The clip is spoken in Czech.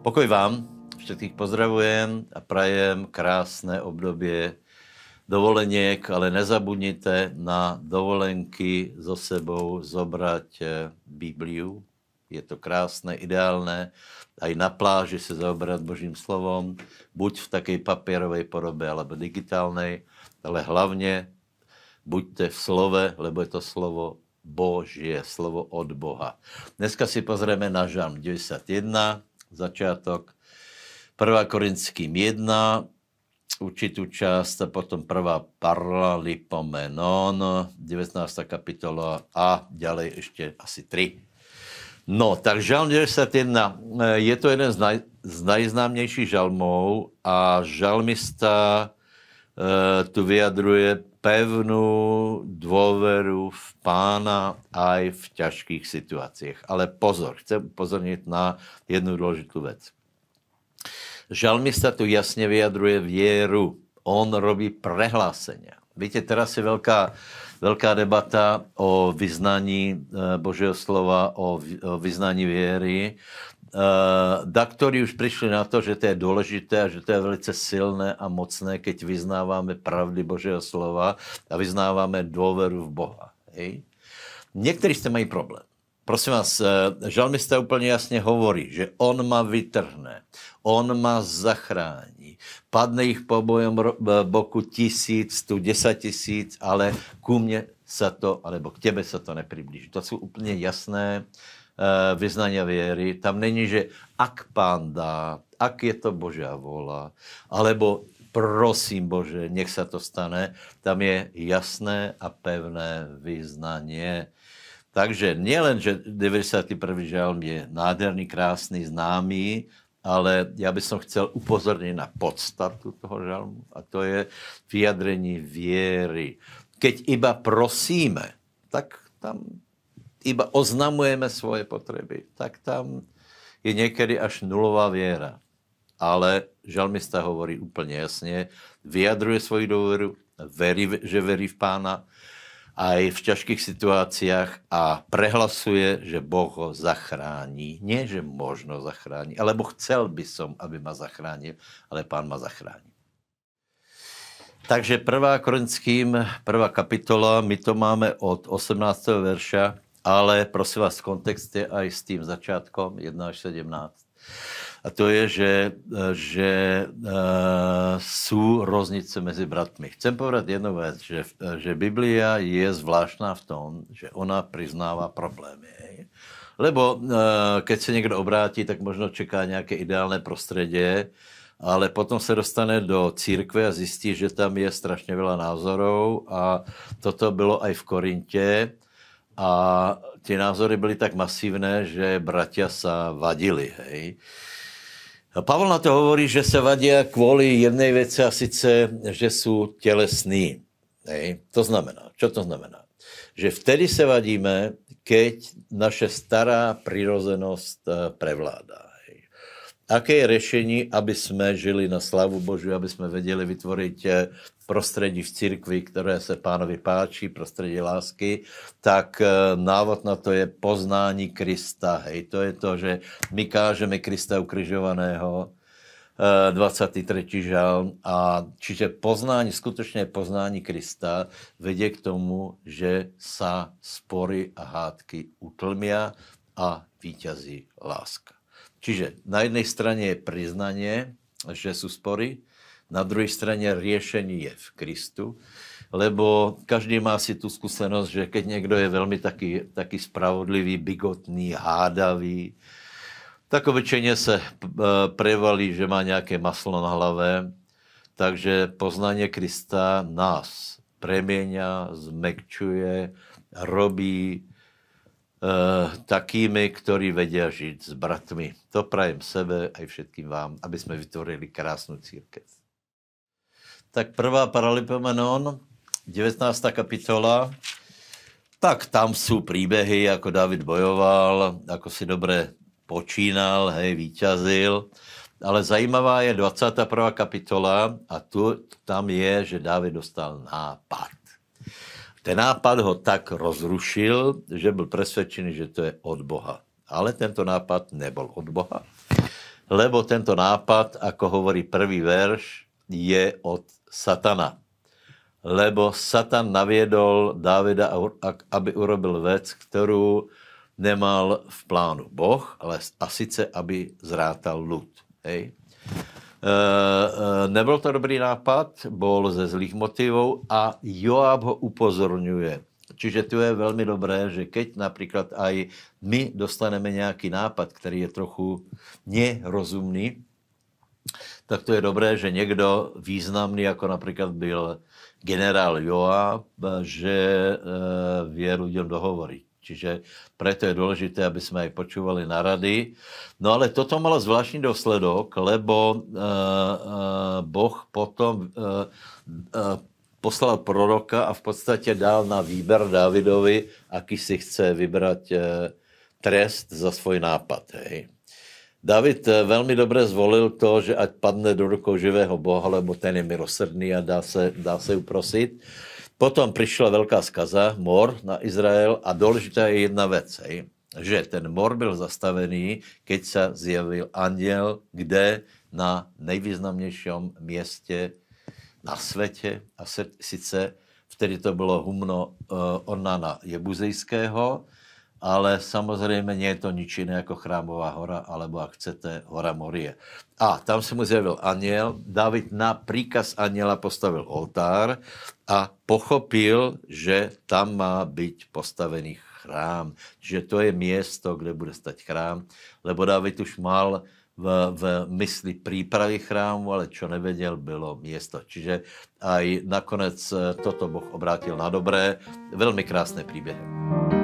Pokoj vám, všetkých pozdravujem a prajem krásne obdobie dovoleniek, ale nezabudnite na dovolenky so sebou zobrať Bibliu. Je to krásne, ideálne. Aj na pláži sa zaoberať Božím slovom, buď v takej papierovej podobe alebo digitálnej, ale hlavne buďte v slove, lebo je to slovo Božie, slovo od Boha. Dneska si pozrieme na Žan 91, začiatok 1. Korinským 1, určitú časť, a potom 1. Paralipomenon, 19. kapitola a ďalej ešte asi 3. No, tak Žalm 91 je to jeden z najznámnejších žalmov a žalmista tu vyjadruje pevnú dôveru v Pána aj v ťažkých situáciách. Ale pozor, chcem upozorniť na jednu dôležitú vec. Žalmista tu jasne vyjadruje vieru. On robí prehlásenia. Víte, teraz je veľká debata o vyznání Božieho slova, o vyznání viery. Daktori už prišli na to, že to je dôležité a že to je velice silné a mocné, keď vyznávame pravdy Božieho slova a vyznávame dôveru v Boha. Hej? Niektorí ste mají problém. Prosím vás, žalmista úplne jasne hovorí, že on ma vytrhne, on ma zachrání, padne ich po mojom boku 1000, tu 10 000, ale ku mne sa to, alebo k tebe sa to nepriblíži. To sú úplne jasné vyznania viery. Tam není, že ak Pán dá, ak je to Božia vôľa, alebo prosím Bože, nech sa to stane. Tam je jasné a pevné vyznanie. Takže nielen, že 91. žalm je nádherný, krásny, známy, ale ja by som chcel upozorniť na podstatu toho žalmu, a to je vyjadrenie viery. Keď iba prosíme, tak tam iba oznamujeme svoje potreby, tak tam je niekedy až nulová viera. Ale žalmista hovorí úplne jasne, vyjadruje svoju dôveru, verí, že verí v Pána aj v ťažkých situáciách a prehlasuje, že Boh ho zachrání. Nie, že možno zachráni, alebo chcel by som, aby ma zachránil, ale Pán ma zachrání. Takže 1. Korinským, 1. kapitola, my to máme od 18. verša, ale prosím vás, v kontexte aj s tým začiatkom 1-17. A to je, že sú roznice medzi bratmi. Chcem povedať jednu vec, že Biblia je zvláštna v tom, že ona priznáva problémy. Lebo keď sa niekto obrátí, tak možno čeká nejaké ideálne prostredie, ale potom sa dostane do církve a zistí, že tam je strašne veľa názorov, a toto bylo aj v Korinte. A tie názory byly tak masívne, že bratia sa vadili. Hej. Pavol na to hovorí, že sa vadia kvôli jednej veci, a sice, že sú telesní. Hej. To znamená, čo to znamená? Že vtedy sa vadíme, keď naše stará prirozenosť prevládá. Hej. Aké je riešenie, aby sme žili na slávu Božiu, aby sme vedeli vytvoriť prostredí v cirkvi, ktoré sa Pánovi páči, prostredí lásky, tak návod na to je poznání Krista. Hej, to je to, že my kážeme Krista ukrižovaného, 23. žalm, a čiže poznání, skutočné poznání Krista vedie k tomu, že sa spory a hádky utlmia a víťazí láska. Čiže na jednej strane je priznanie, že sú spory, na druhej strane riešenie je v Kristu, lebo každý má si tú skúsenosť, že keď niekto je veľmi taký spravodlivý, bigotný, hádavý, tak obyčajne sa prevalí, že má nejaké maslo na hlave. Takže poznanie Krista nás premienia, zmäkčuje, robí takými, ktorí vedia žiť s bratmi. To prajem sebe aj všetkým vám, aby sme vytvorili krásnu cirkev. Tak 1. Paralipomenon, 19. kapitola. Tak tam sú príbehy, ako Dávid bojoval, ako si dobre počínal, hej, víťazil. Ale zajímavá je 21. kapitola, a tam je, že Dávid dostal nápad. Ten nápad ho tak rozrušil, že byl presvedčený, že to je od Boha. Ale tento nápad nebol od Boha. lebo tento nápad, ako hovorí prvý verš, je od satana. Lebo satan naviedol Dávida, aby urobil vec, ktorú nemal v plánu Boh, ale a sice, aby zrátal ľud. Hej. Nebol to dobrý nápad, bol ze zlých motivov a Joáb ho upozorňuje. Čiže tu je veľmi dobré, že keď napríklad aj my dostaneme nejaký nápad, ktorý je trochu nerozumný, tak to je dobré, že niekto významný, ako napríklad byl generál Joáb, že vie ľuďom dohovoriť. Čiže preto je dôležité, aby sme aj počúvali narady. No ale toto malo zvláštny dôsledok, lebo Boh potom poslal proroka a v podstate dal na výber Dávidovi, aký si chce vybrať trest za svoj nápad. Hej. Dávid veľmi dobre zvolil to, že ať padne do rukou živého Boha, lebo ten je milosrdný a dá se uprosiť. Potom prišla veľká skaza, mor na Izrael a dôležitá je jedna vec, hej, že ten mor byl zastavený, keď sa zjavil anjel, kde na nejvýznamnejšom mieste na svete, a sice vtedy to bylo humno Ornána jebuzejského, ale samozrejme nie je to nič iné ako Chrámová hora, alebo ak chcete, hora Morie. A tam sa mu zjavil anjel, Dávid na príkaz anjela postavil oltár a pochopil, že tam má byť postavený chrám. Čiže to je miesto, kde bude stať chrám, lebo Dávid už mal v mysli prípravy chrámu, ale čo nevedel, bylo miesto. Čiže aj nakonec toto Boh obrátil na dobré. Veľmi krásne príbehy.